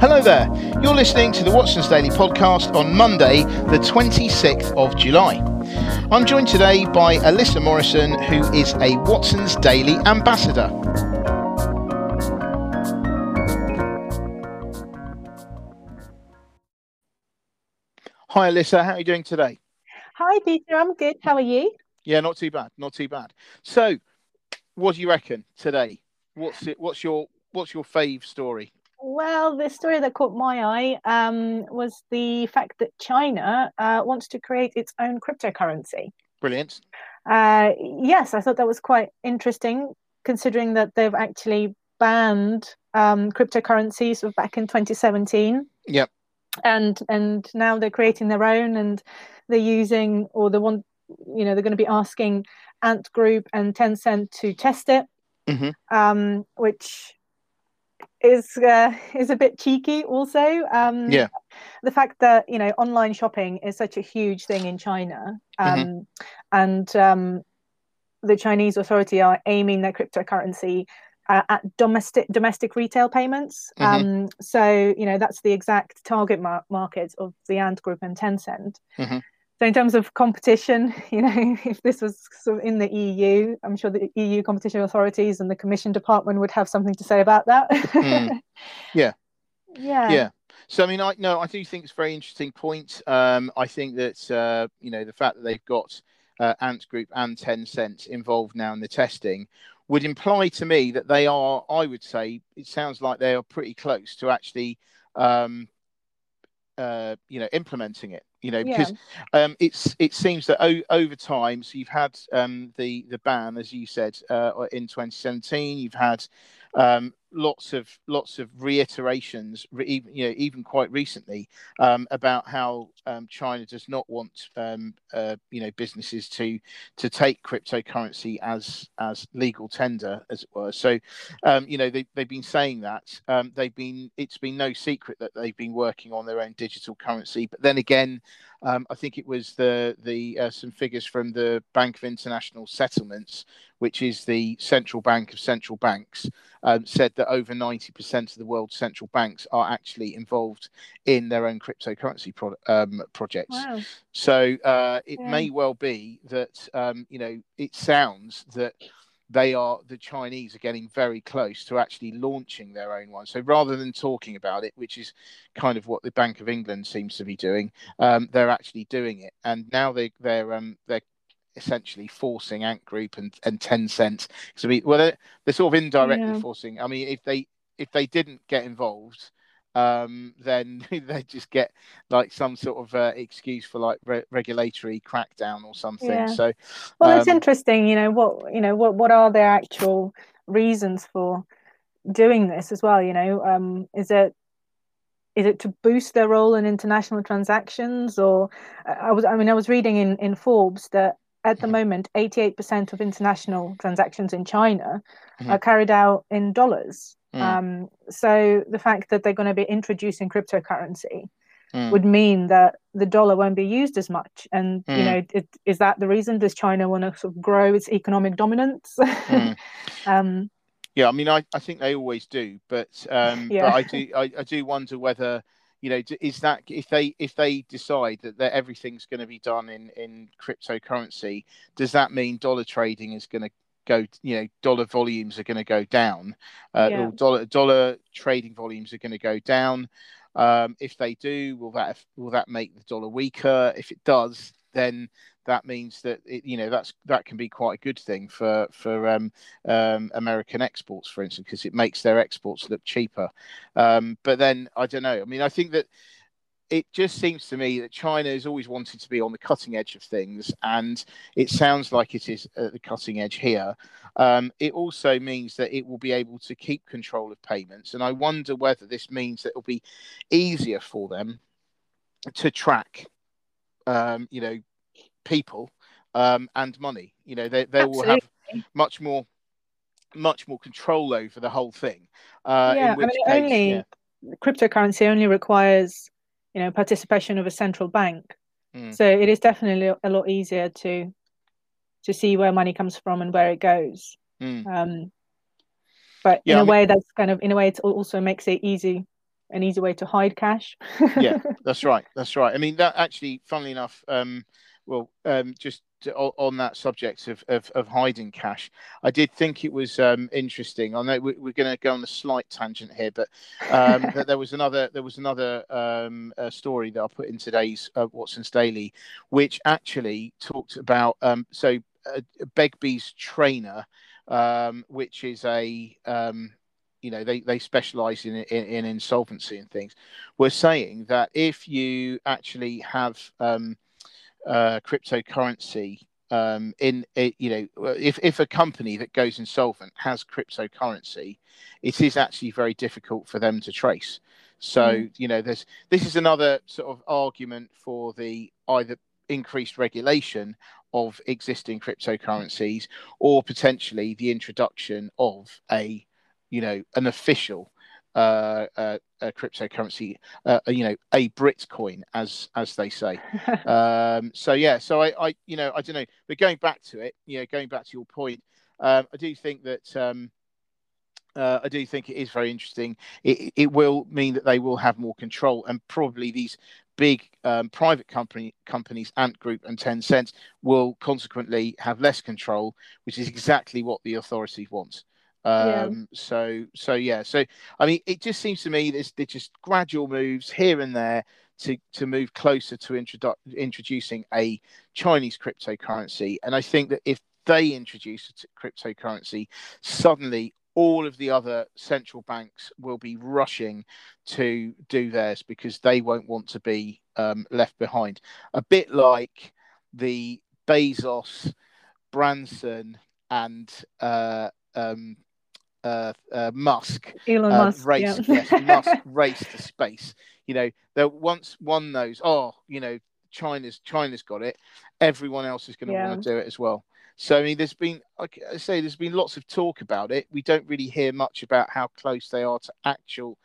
Hello there, you're listening to the Watson's Daily Podcast on Monday, the 26th of July. I'm joined today by Alyssa Morrison, who is a Watson's Daily Ambassador. Hi Alyssa, how are you doing today? Hi Peter, I'm good, how are you? Yeah, not too bad. So, what do you reckon today? What's your fave story? Well, the story that caught my eye was the fact that China wants to create its own cryptocurrency. Brilliant. Yes, I thought that was quite interesting, considering that they've actually banned cryptocurrencies back in 2017. Yep. And now they're creating their own, and they're using, or they want, you know, they're going to be asking Ant Group and Tencent to test it, which is a bit cheeky also. The fact that, you know, online shopping is such a huge thing in China, and the Chinese authority are aiming their cryptocurrency at domestic retail payments. So, you know, that's the exact target market of the Ant Group and Tencent. So in terms of competition, you know, if this was sort of in the EU, I'm sure the EU competition authorities and the Commission Department would have something to say about that. Yeah. So, I mean, I do think it's a very interesting point. I think that, you know, the fact that they've got Ant Group and Tencent involved now in the testing would imply to me that they are, I would say, it sounds like they are pretty close to actually, you know, implementing it. You know, because it seems that over time, so you've had the ban, as you said, in 2017. You've had lots of reiterations, even quite recently, about how China does not want you know, businesses to take cryptocurrency as legal tender, as it were. So you know, they've been saying that. It's been no secret that they've been working on their own digital currency. But then again, I think it was the some figures from the Bank of International Settlements, which is the central bank of central banks, said that over 90% of the world's central banks are actually involved in their own cryptocurrency projects. Wow. So it may well be that, you know, it sounds that the Chinese are getting very close to actually launching their own one. So rather than talking about it, which is kind of what the Bank of England seems to be doing, they're actually doing it. And now they're essentially forcing Ant Group and Tencent. So they're sort of indirectly forcing. I mean, if they didn't get involved, then they just get like some sort of excuse for like regulatory crackdown or something. So, well, it's interesting, you know, what are their actual reasons for doing this as well? You know, is it to boost their role in international transactions? Or I was reading in Forbes that at the moment, 88% of international transactions in China are carried out in dollars. So the fact that they're going to be introducing cryptocurrency would mean that the dollar won't be used as much. And, you know, is that the reason? Does China want to sort of grow its economic dominance? Yeah, I mean, I think they always do. But, but I do wonder whether, you know, is that if they decide that everything's going to be done in cryptocurrency, does that mean dollar trading is going to go, you know, dollar volumes are going to go down, or dollar trading volumes are going to go down? If they do, will that make the dollar weaker? If it does, then that means that it, you know, that can be quite a good thing for American exports, for instance, because it makes their exports look cheaper. But then I don't know. I mean, I think that it just seems to me that China has always wanted to be on the cutting edge of things, and it sounds like it is at the cutting edge here. It also means that it will be able to keep control of payments, and I wonder whether this means that it'll be easier for them to track, you know, people and money. You know, they will have much more control over the whole thing. In which I mean, case, cryptocurrency only requires, you know, participation of a central bank. So it is definitely a lot easier to see where money comes from and where it goes. But yeah, in a way, that's kind of, in a way, it also makes it easy, an easy way to hide cash. Yeah, that's right. That's right. I mean, that actually, funnily enough, just on that subject of hiding cash, I did think it was interesting. I know we're going to go on a slight tangent here, but there was another story that I put in today's Watson's Daily, which actually talked about Begbie's Trainer, which is a they specialize in insolvency and things, were saying that if you actually have cryptocurrency if a company that goes insolvent has cryptocurrency, it is actually very difficult for them to trace. So this is another sort of argument for the either increased regulation of existing cryptocurrencies or potentially the introduction of an official cryptocurrency, a Britcoin, as they say. I don't know. But going back to your point, I do think that I do think it is very interesting. It will mean that they will have more control, and probably these big private companies, Ant Group and Tencent, will consequently have less control, which is exactly what the authorities want. I mean, it just seems to me there's just gradual moves here and there to move closer to introducing a Chinese cryptocurrency. And I think that if they introduce a cryptocurrency, suddenly all of the other central banks will be rushing to do theirs because they won't want to be left behind. A bit like the Bezos, Branson, and Musk, Elon Musk race, yeah. Yes, Musk race to space. They once won those. China's got it. Everyone else is going to want to do it as well. So I mean, there's been lots of talk about it. We don't really hear much about how close they are to actual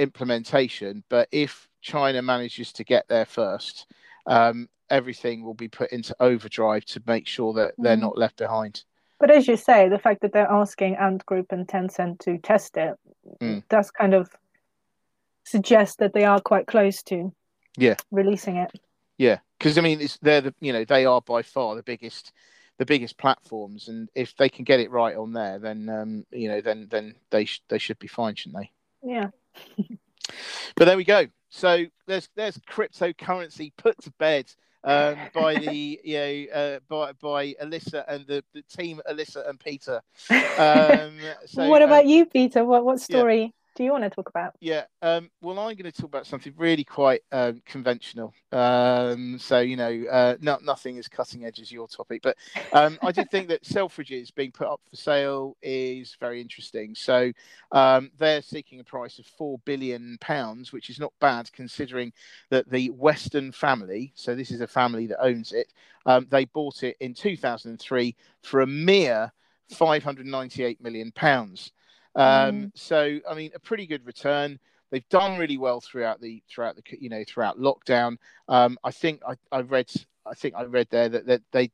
implementation. But if China manages to get there first, everything will be put into overdrive to make sure that they're not left behind. But as you say, the fact that they're asking Ant Group and Tencent to test it does kind of suggest that they are quite close to releasing it. Yeah, because I mean, they are by far the biggest platforms, and if they can get it right on there, then then they should be fine, shouldn't they? Yeah. But there we go. So there's cryptocurrency put to bed. By Alyssa and the team, Alyssa and Peter. What about you, Peter? What story do you want to talk about? Yeah, I'm going to talk about something really quite conventional. Nothing as cutting edge as your topic, but I did think that Selfridges being put up for sale is very interesting. So they're seeking a price of £4 billion, which is not bad considering that the Western family, so this is a family that owns it, they bought it in 2003 for a mere £598 million. So I mean, a pretty good return. They've done really well throughout lockdown. I read there that they,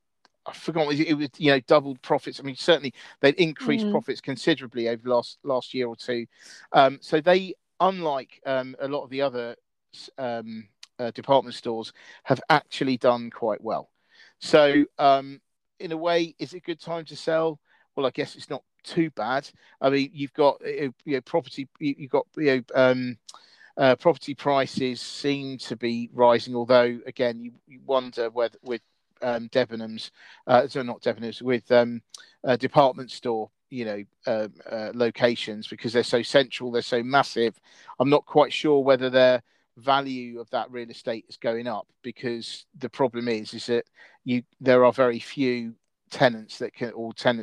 I forgot, it was doubled profits. I mean, certainly they'd increased profits considerably over the last year or two. So they, unlike a lot of the other department stores, have actually done quite well. So in a way, is it a good time to sell? Well, I guess it's not too bad. I mean, you've got property. You've got property prices seem to be rising. Although again, you wonder whether with Debenhams, department store, locations, because they're so central, they're so massive. I'm not quite sure whether their value of that real estate is going up, because the problem is that there are very few tenants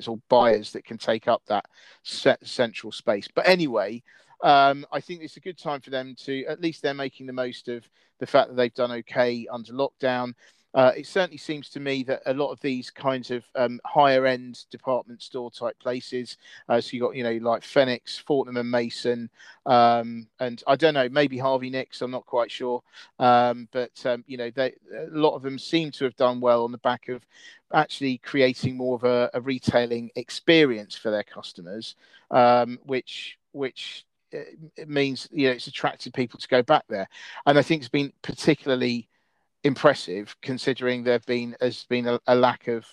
or buyers that can take up that central space. But anyway, I think it's a good time for them to, at least they're making the most of the fact that they've done okay under lockdown. It certainly seems to me that a lot of these kinds of higher end department store type places, so you got, you know, like Phoenix, Fortnum & Mason, and I don't know, maybe Harvey Nicks, I'm not quite sure. You know, a lot of them seem to have done well on the back of actually creating more of a retailing experience for their customers, which it means, you know, it's attracted people to go back there. And I think it's been particularly impressive considering there's been a lack of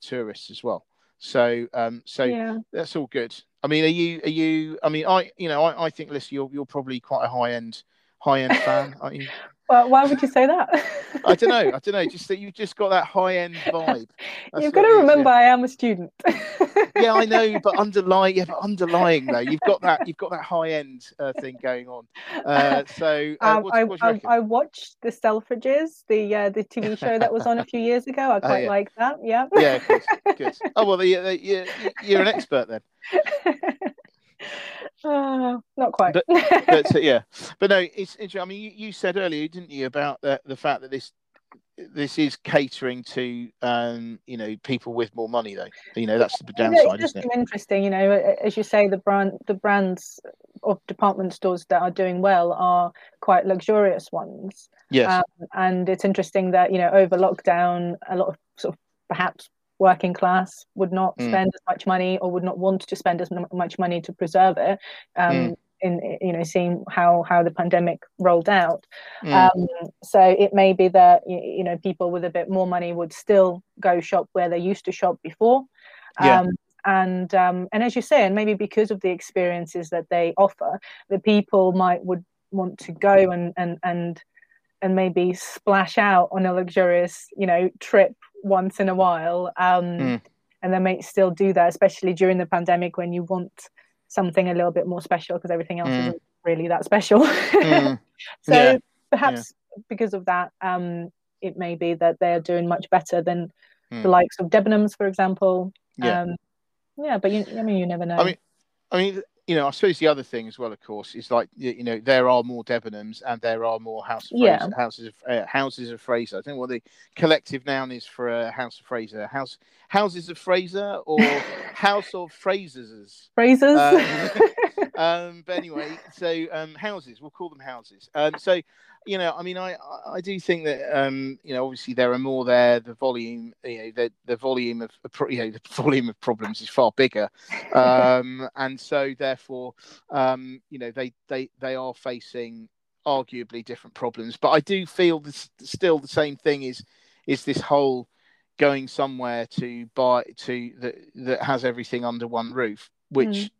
tourists as well. So yeah, that's all good. I mean, are you? I mean, I think, Alyssa, you're probably quite a high end fan, aren't you? Well, why would you say that? I don't know. Just that you've just got that high end vibe. That's you've got to remember, I am a student. Yeah, I know, but underlying though, you've got that high end thing going on. I watched the Selfridges, the TV show that was on a few years ago. I quite like that. Yeah. Yeah. Good. Oh well, you're an expert then. Not quite. But yeah, but no, it's interesting. I mean, you said earlier, didn't you, about the fact that this is catering to you know, people with more money, though. You know, that's the downside, isn't it? Interesting. You know, as you say, the brands of department stores that are doing well are quite luxurious ones. Yes. And it's interesting that, you know, over lockdown, a lot of sort of perhaps working class would not spend as much money, or would not want to spend as much money to preserve it. In, you know, seeing how the pandemic rolled out, so it may be that, you know, people with a bit more money would still go shop where they used to shop before. And as you say, and maybe because of the experiences that they offer, the people would want to go and maybe splash out on a luxurious, you know, trip once in a while, and they may still do that, especially during the pandemic when you want something a little bit more special because everything else isn't really that special. So perhaps because of that, it may be that they're doing much better than the likes of Debenhams, for example. But you never know. I mean you know, I suppose the other thing as well, of course, is, like, you know, there are more Debenhams and there are more Houses of Fraser. I don't know what the collective noun is for a House of Fraser. Houses of Fraser, or House of Frasers. But anyway, so houses, we'll call them houses. So, you know, I mean, I do think that, you know, obviously there are more there. The volume, you know, the volume of problems is far bigger. And so therefore, you know, they are facing arguably different problems. But I do feel this, still the same thing is this whole going somewhere to buy that has everything under one roof, which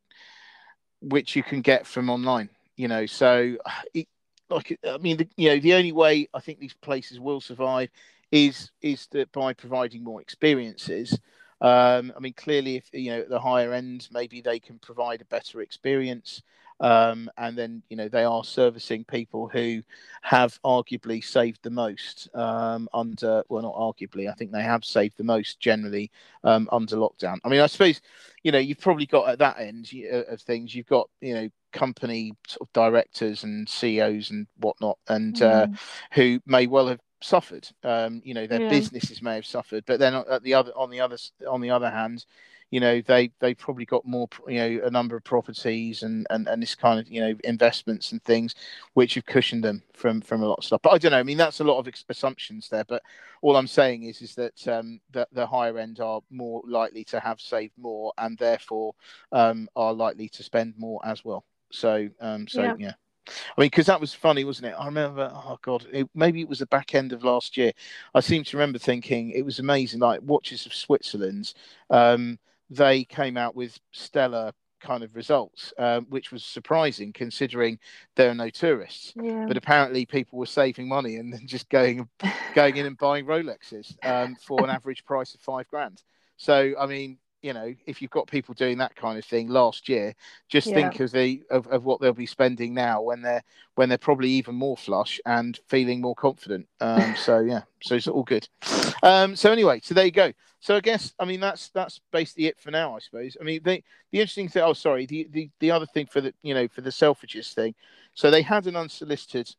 you can get from online, you know. So, the only way I think these places will survive is that by providing more experiences. I mean, clearly, if, you know, at the higher end, maybe they can provide a better experience, and then, you know, they are servicing people who have arguably saved the most I think they have saved the most generally under lockdown. I mean, I suppose, you know, you've probably got at that end of things, you've got, you know, company sort of directors and CEOs and whatnot, and who may well have suffered. You know, their businesses may have suffered, but then on the other hand, you know, they probably got more, you know, a number of properties and this kind of, you know, investments and things which have cushioned them from a lot of stuff. But I don't know. I mean, that's a lot of assumptions there. But all I'm saying is that the higher end are more likely to have saved more, and therefore are likely to spend more as well. So. I mean, because that was funny, wasn't it? I remember, maybe it was the back end of last year. I seem to remember thinking it was amazing. Like Watches of Switzerland, they came out with stellar kind of results, which was surprising considering there are no tourists. Yeah. But apparently, people were saving money and then just going in and buying Rolexes for an average price of $5,000. So, I mean, you know, if you've got people doing that kind of thing last year, just think of the what they'll be spending now when they're probably even more flush and feeling more confident. So it's all good. So anyway, so there you go. So I guess, I mean, that's basically it for now, I suppose. I mean, the interesting thing. Oh, sorry, the other thing for the Selfridges thing. So they had an unsolicited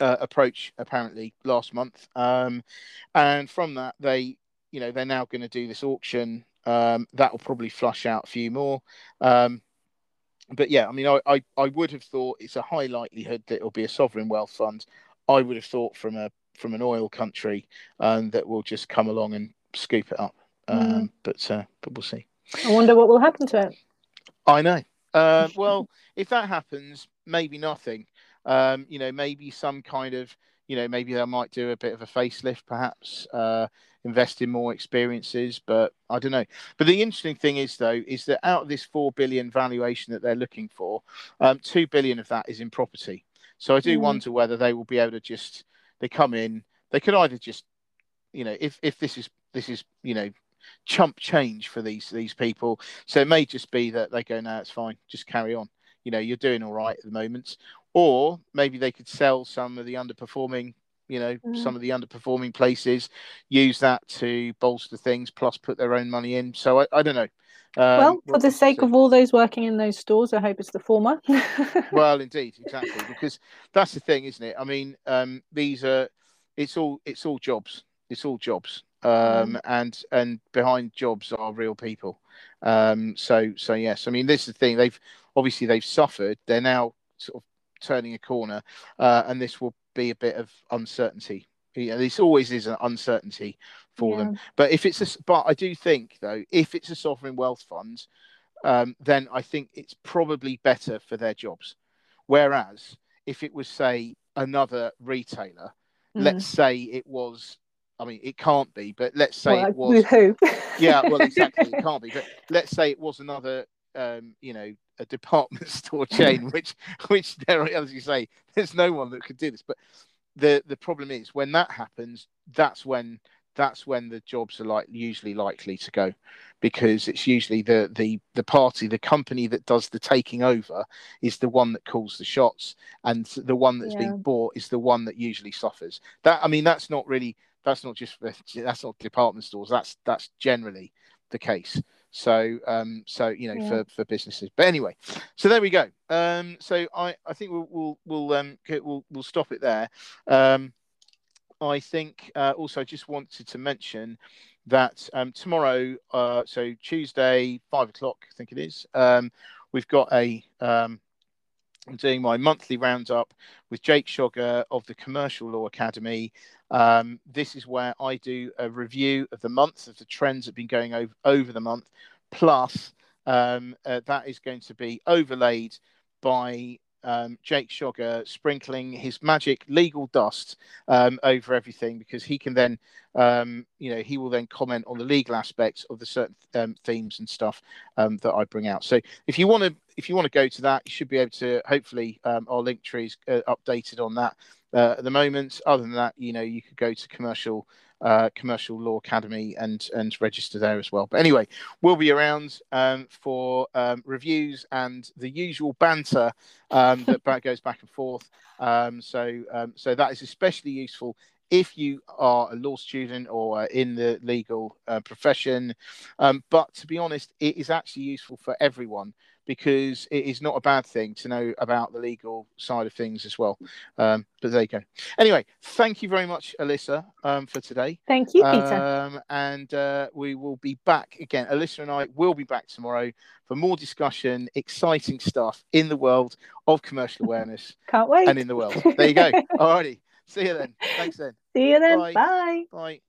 approach apparently last month, and from that they, you know, they're now going to do this auction. That will probably flush out a few more. But yeah, I mean, I would have thought it's a high likelihood that it'll be a sovereign wealth fund. I would have thought from an oil country that will just come along and scoop it up. But we'll see. I wonder what will happen to it. I know. Well, if that happens, maybe nothing. You know, maybe some kind of, you know, maybe they might do a bit of a facelift, perhaps invest in more experiences, but I don't know. But the interesting thing is, though, is that out of this 4 billion valuation that they're looking for, 2 billion of that is in property. So I do wonder whether they will be able to just, they come in, they could either just, you know, if this is, you know, chump change for these people. So it may just be that they go, no, it's fine, just carry on. You know, you're doing all right at the moment. Or maybe they could sell some of the underperforming, you know, some of the underperforming places, use that to bolster things, plus put their own money in. So I don't know. Well, for the sake of all those working in those stores, I hope it's the former. Well, indeed, exactly, because that's the thing, isn't it? I mean, these are, it's all jobs. It's all jobs. And behind jobs are real people. So yes, I mean, this is the thing. They've suffered. They're now sort of turning a corner, and this will be a bit of uncertainty. You know, this always is an uncertainty for them. But I do think, though, if it's a sovereign wealth fund, then I think it's probably better for their jobs. Whereas if it was, say, another retailer, let's say it was. I mean, it can't be, but let's say it was. Who? Yeah, well, exactly, it can't be. But let's say it was another, you know, a department store chain, which there, as you say, there's no one that could do this. But the problem is when that happens, that's when the jobs are usually likely to go, because it's usually the party, the company that does the taking over is the one that calls the shots, and the one that's being bought is the one that usually suffers. That, I mean, that's not department stores. That's generally the case. So, you know, for businesses. But anyway, so there we go. So I think we'll stop it there. I think also just wanted to mention that tomorrow, so Tuesday, 5:00, I think it is. We've got I'm doing my monthly roundup with Jake Shogger of the Commercial Law Academy. This is where I do a review of the month, of the trends that have been going over the month. Plus, that is going to be overlaid by Jake Shogger sprinkling his magic legal dust over everything, because he can then, you know, he will then comment on the legal aspects of the certain themes and stuff that I bring out. So if you want to go to that, you should be able to. Hopefully, our link tree is updated on that at the moment. Other than that, you know, you could go to Commercial Law Academy and register there as well. But anyway, we'll be around for reviews and the usual banter that goes back and forth. So that is especially useful if you are a law student or in the legal profession. But to be honest, it is actually useful for everyone, because it is not a bad thing to know about the legal side of things as well. But there you go. Anyway, thank you very much, Alyssa, for today. Thank you, Peter. And we will be back again. Alyssa and I will be back tomorrow for more discussion, exciting stuff in the world of commercial awareness. Can't wait. And in the world. There you go. All righty. See you then. Thanks then. See you then. Bye. Bye. Bye.